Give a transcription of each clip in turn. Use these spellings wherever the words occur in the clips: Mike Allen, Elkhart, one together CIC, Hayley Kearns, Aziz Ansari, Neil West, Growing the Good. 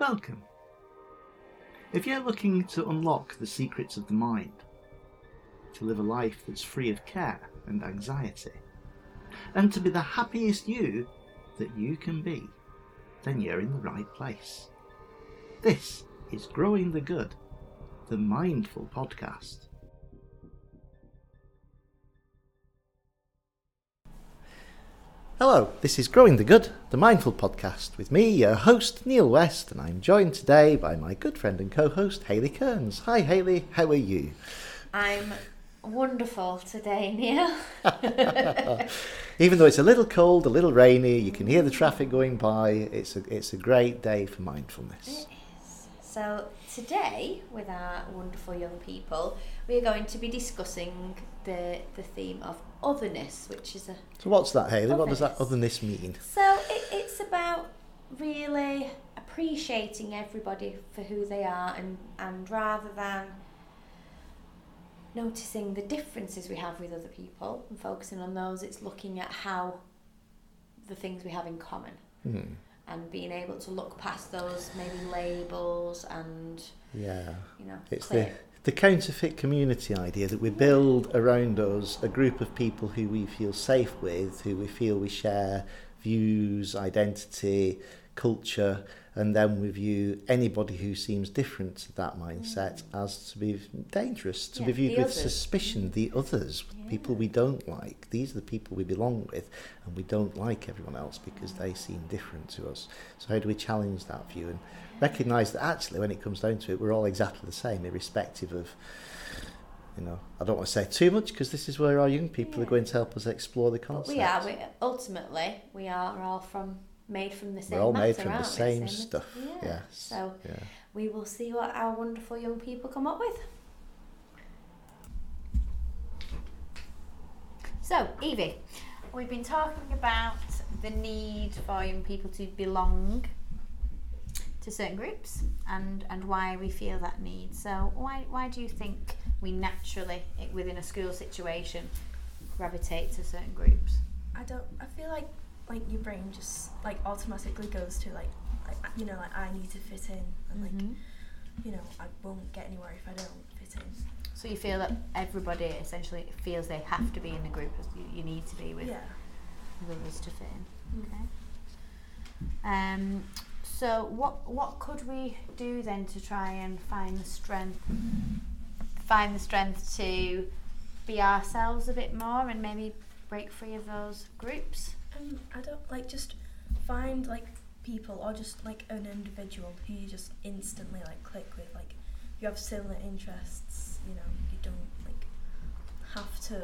Welcome. If you're looking to unlock the secrets of the mind, to live a life that's free of care and anxiety, and to be the happiest you that you can be, then you're in the right place. This is Growing the Good, the Mindful Podcast. Hello, this is Growing the Good, the Mindful Podcast, with me, your host, Neil West, and I'm joined today by my good friend and co-host, Hayley Kearns. Hi Hayley, how are you? I'm wonderful today, Neil. Even though it's a little cold, a little rainy, you can hear the traffic going by, it's a great day for mindfulness. It is. So today, with our wonderful young people, we are going to be discussing the theme of otherness, which is a... So what's that, Hayley? Otherness. What does that otherness mean? So it's about really appreciating everybody for who they are and rather than noticing the differences we have with other people and focusing on those, it's looking at how the things we have in common and being able to look past those maybe labels and, it's clear. The counterfeit community idea that we build around us a group of people who we feel safe with, who we feel we share views, identity, culture, and then we view anybody who seems different to that mindset as to be dangerous, to be viewed with suspicion, the others, people we don't like. These are the people we belong with, and we don't like everyone else because they seem different to us. So how do we challenge that view and recognise that actually, when it comes down to it, we're all exactly the same, irrespective of, I don't want to say too much because this is where our young people are going to help us explore the concept. Ultimately, we are all made from the same stuff. So we will see what our wonderful young people come up with. So, Evie, we've been talking about the need for young people to belong to certain groups and why we feel that need. So why do you think we naturally, within a school situation, gravitate to certain groups? I feel like your brain just automatically goes to like I need to fit in and I won't get anywhere if I don't fit in. So you feel that everybody essentially feels they have to be in the group, you need to be with others to fit in. So what could we do then to try and find the strength to be ourselves a bit more and maybe break free of those groups? I don't just find people or just an individual who you just instantly click with. You have similar interests, you don't have to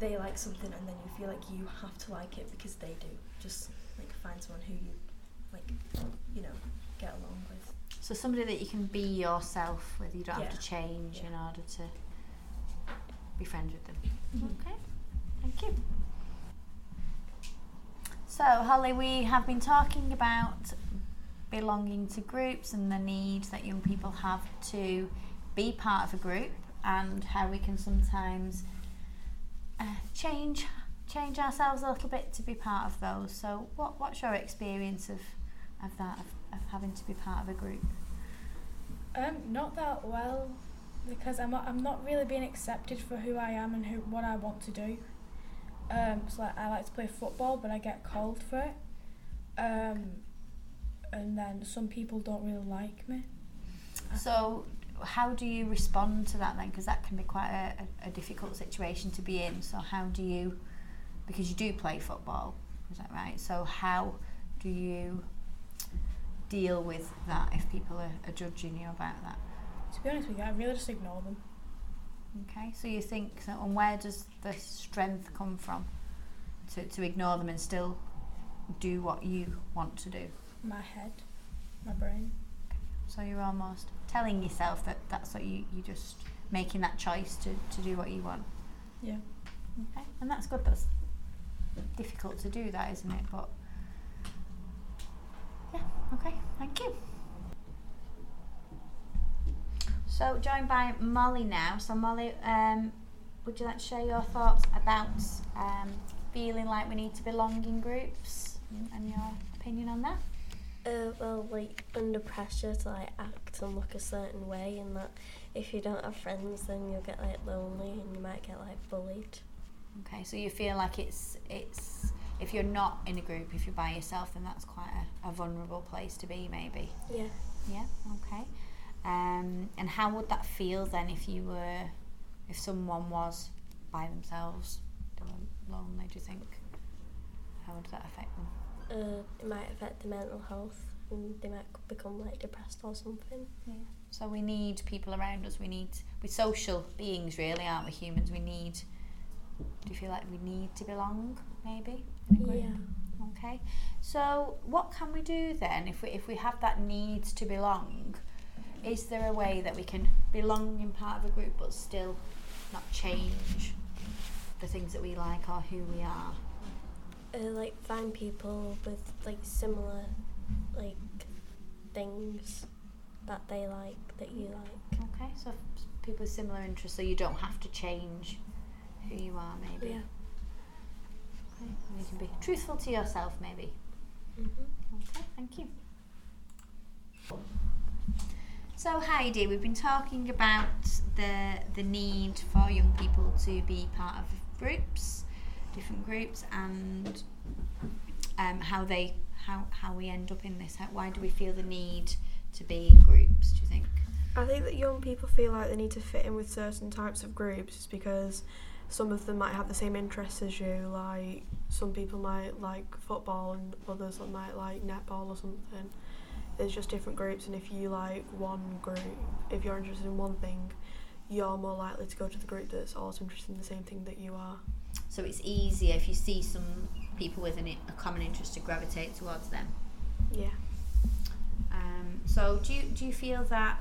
they like something and then you feel like you have to like it because they do. Just find someone who you get along with. So somebody that you can be yourself with, you don't have to change in order to be friends with them. Mm-hmm. Okay, thank you. So, Holly, we have been talking about belonging to groups and the need that young people have to be part of a group and how we can sometimes change ourselves a little bit to be part of those. So what's your experience of that, of having to be part of a group? Not that well, because I'm not really being accepted for who I am and what I want to do. I like to play football, but I get called for it. And then some people don't really like me. So how do you respond to that then? Because that can be quite a difficult situation to be in. So how do you, because you do play football, is that right? So how do you deal with that if people are judging you about that? To be honest with you, I really just ignore them. Okay, so you think, and where does the strength come from to ignore them and still do what you want to do? My head, my brain. Okay. So you're almost telling yourself that's what you're just making that choice to do what you want. Yeah. Okay, and that's good. That's difficult to do that, isn't it? But yeah, okay, thank you. So, joined by Molly now. So, Molly, would you like to share your thoughts about feeling like we need to belong in groups and your opinion on that? Under pressure to act and look a certain way, and that if you don't have friends then you'll get lonely and you might get bullied. Okay, so you feel it's if you're not in a group, if you're by yourself, then that's quite a vulnerable place to be, maybe. Yeah, okay. And how would that feel then if someone was by themselves, lonely, do you think? How would that affect them? It might affect their mental health, and they might become depressed or something. Yeah. So we need people around us. We're social beings, really, aren't we? Humans. Do you feel we need to belong, maybe? Yeah. Okay. So what can we do then if we have that need to belong? Is there a way that we can belong in part of a group but still not change the things that we like or who we are? Find people with similar things that they like, that you like. Okay, so people with similar interests, so you don't have to change who you are, maybe. Yeah. Okay, you can be truthful to yourself, maybe. Mm-hmm. Okay, thank you. So Heidi, we've been talking about the need for young people to be part of groups. Different groups, and how we end up in this. Why do we feel the need to be in groups, do you think? I think that young people feel they need to fit in with certain types of groups because some of them might have the same interests as you, some people might like football and others might like netball or something. There's just different groups, and if you like one group, if you're interested in one thing, you're more likely to go to the group that's also interested in the same thing that you are. So it's easier if you see some people with a common interest to gravitate towards them. Yeah. So do you feel that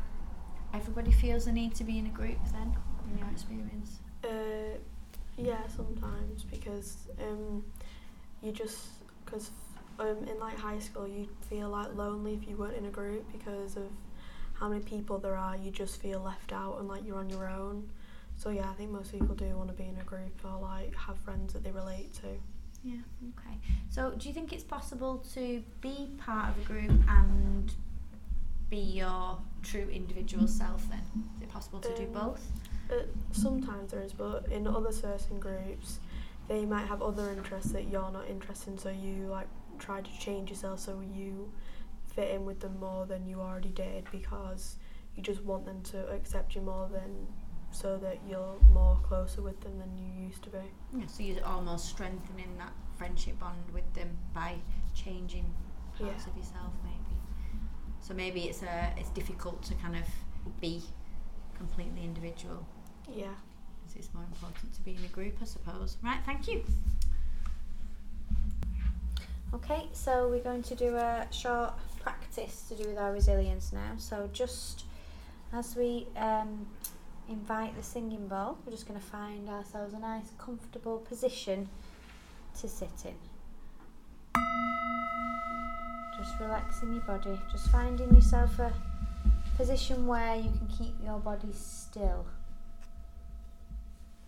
everybody feels the need to be in a group then, in your experience? Yeah, sometimes because in high school you feel lonely if you weren't in a group because of how many people there are. You just feel left out and you're on your own. So yeah, I think most people do want to be in a group or have friends that they relate to. Yeah, okay. So do you think it's possible to be part of a group and be your true individual self then? Is it possible to do both? Sometimes there is, but in other certain groups, they might have other interests that you're not interested in, so you try to change yourself so you fit in with them more than you already did because you just want them to accept you more than... so that you're more closer with them than you used to be. Yeah, so you're almost strengthening that friendship bond with them by changing parts of yourself, maybe. So maybe it's difficult to kind of be completely individual. Yeah. Because it's more important to be in a group, I suppose. Right, thank you. Okay, so we're going to do a short practice to do with our resilience now. So just as we... invite the singing bowl. We're just going to find ourselves a nice, comfortable position to sit in. Just relaxing your body, just finding yourself a position where you can keep your body still.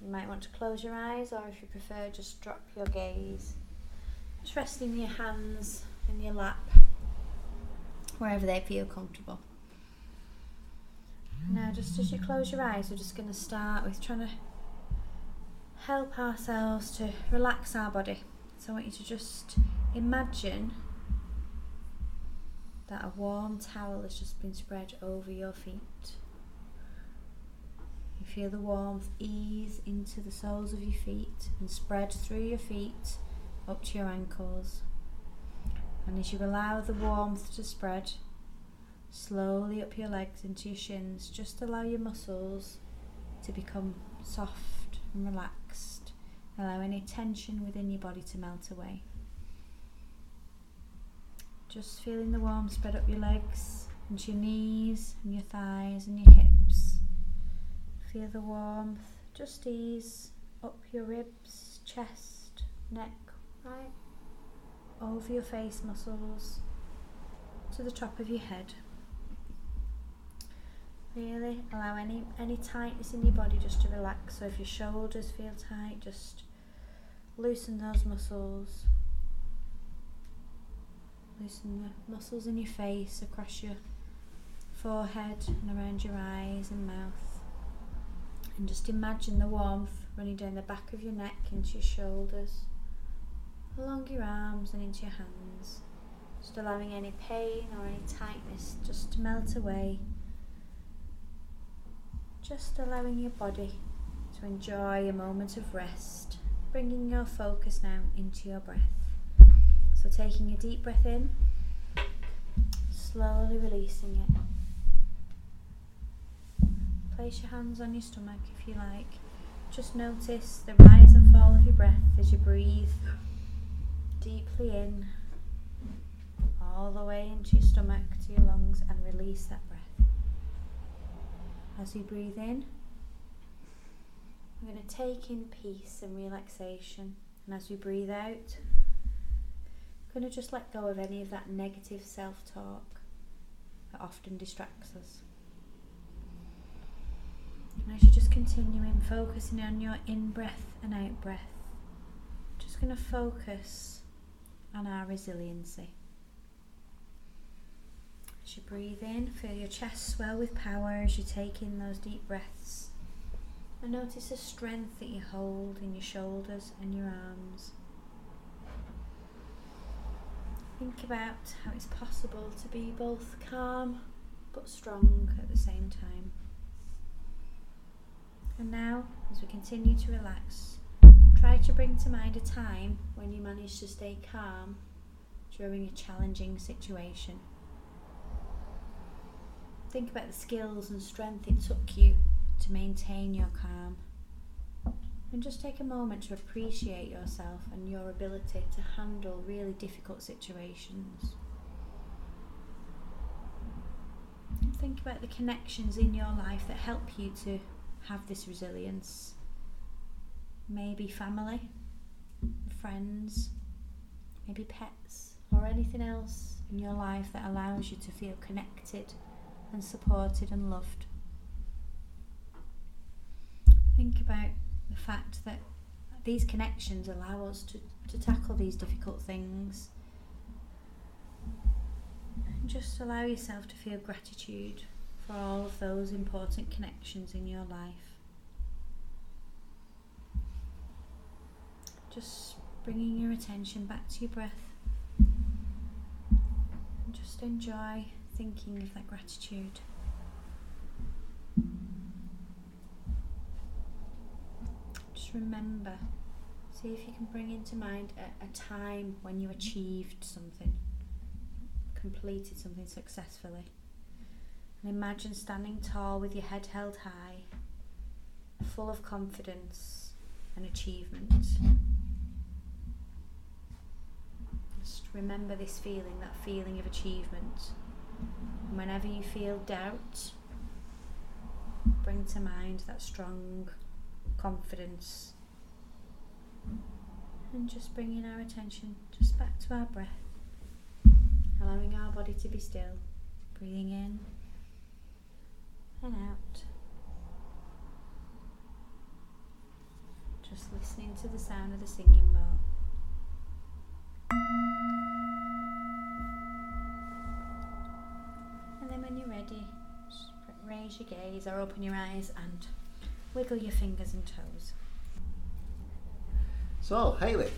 You might want to close your eyes, or if you prefer, just drop your gaze. Just resting your hands in your lap, wherever they feel comfortable. Now, just as you close your eyes, we're just going to start with trying to help ourselves to relax our body. So I want you to just imagine that a warm towel has just been spread over your feet. You feel the warmth ease into the soles of your feet and spread through your feet up to your ankles. And as you allow the warmth to spread, slowly up your legs into your shins, just allow your muscles to become soft and relaxed. Allow any tension within your body to melt away. Just feeling the warmth spread up your legs, into your knees, and your thighs, and your hips. Feel the warmth just ease up your ribs, chest, neck, right, over your face muscles, to the top of your head. Really allow any tightness in your body just to relax. So if your shoulders feel tight, just loosen those muscles. loosen the muscles in your face, across your forehead and around your eyes and mouth. And just imagine the warmth running down the back of your neck, into your shoulders, along your arms and into your hands. Just allowing any pain or any tightness just to melt away. Just allowing your body to enjoy a moment of rest, bringing your focus now into your breath. So taking a deep breath in, slowly releasing it. Place your hands on your stomach if you like. Just notice the rise and fall of your breath as you breathe deeply in, all the way into your stomach, to your lungs, and release that breath. As you breathe in, we're going to take in peace and relaxation. And as we breathe out, we're going to just let go of any of that negative self-talk that often distracts us. And as you're just continuing, focusing on your in-breath and out-breath, just going to focus on our resiliency. As you breathe in, feel your chest swell with power as you take in those deep breaths. And notice the strength that you hold in your shoulders and your arms. Think about how it's possible to be both calm but strong at the same time. And now, as we continue to relax, try to bring to mind a time when you managed to stay calm during a challenging situation. Think about the skills and strength it took you to maintain your calm, and just take a moment to appreciate yourself and your ability to handle really difficult situations. And think about the connections in your life that help you to have this resilience. Maybe family, friends, maybe pets, or anything else in your life that allows you to feel connected and supported and loved. Think about the fact that these connections allow us to tackle these difficult things. And just allow yourself to feel gratitude for all of those important connections in your life. Just bringing your attention back to your breath. And just enjoy thinking of that gratitude. Just remember, see if you can bring into mind a time when you achieved something, completed something successfully. And imagine standing tall with your head held high, full of confidence and achievement. Just remember this feeling, that feeling of achievement. And whenever you feel doubt, bring to mind that strong confidence. And just bringing our attention just back to our breath, allowing our body to be still, breathing in and out. Just listening to the sound of the singing bowl. When you're ready, just raise your gaze or open your eyes and wiggle your fingers and toes. So, Hayley,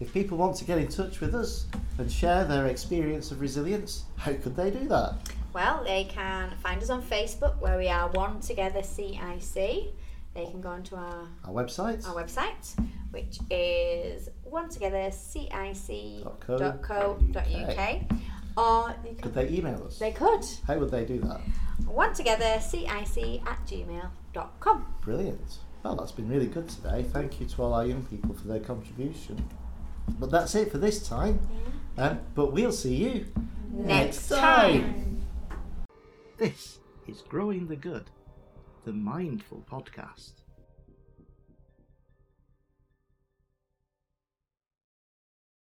if people want to get in touch with us and share their experience of resilience, how could they do that? Well, they can find us on Facebook, where we are One Together CIC. They can go onto our website, which is onetogethercic.co.uk. Or could they email us? They could. How would they do that? onetogethercic@gmail.com. Brilliant. Well, that's been really good today. Thank you to all our young people for their contribution. But that's it for this time. Yeah. But we'll see you next time. This is Growing the Good, the mindful podcast.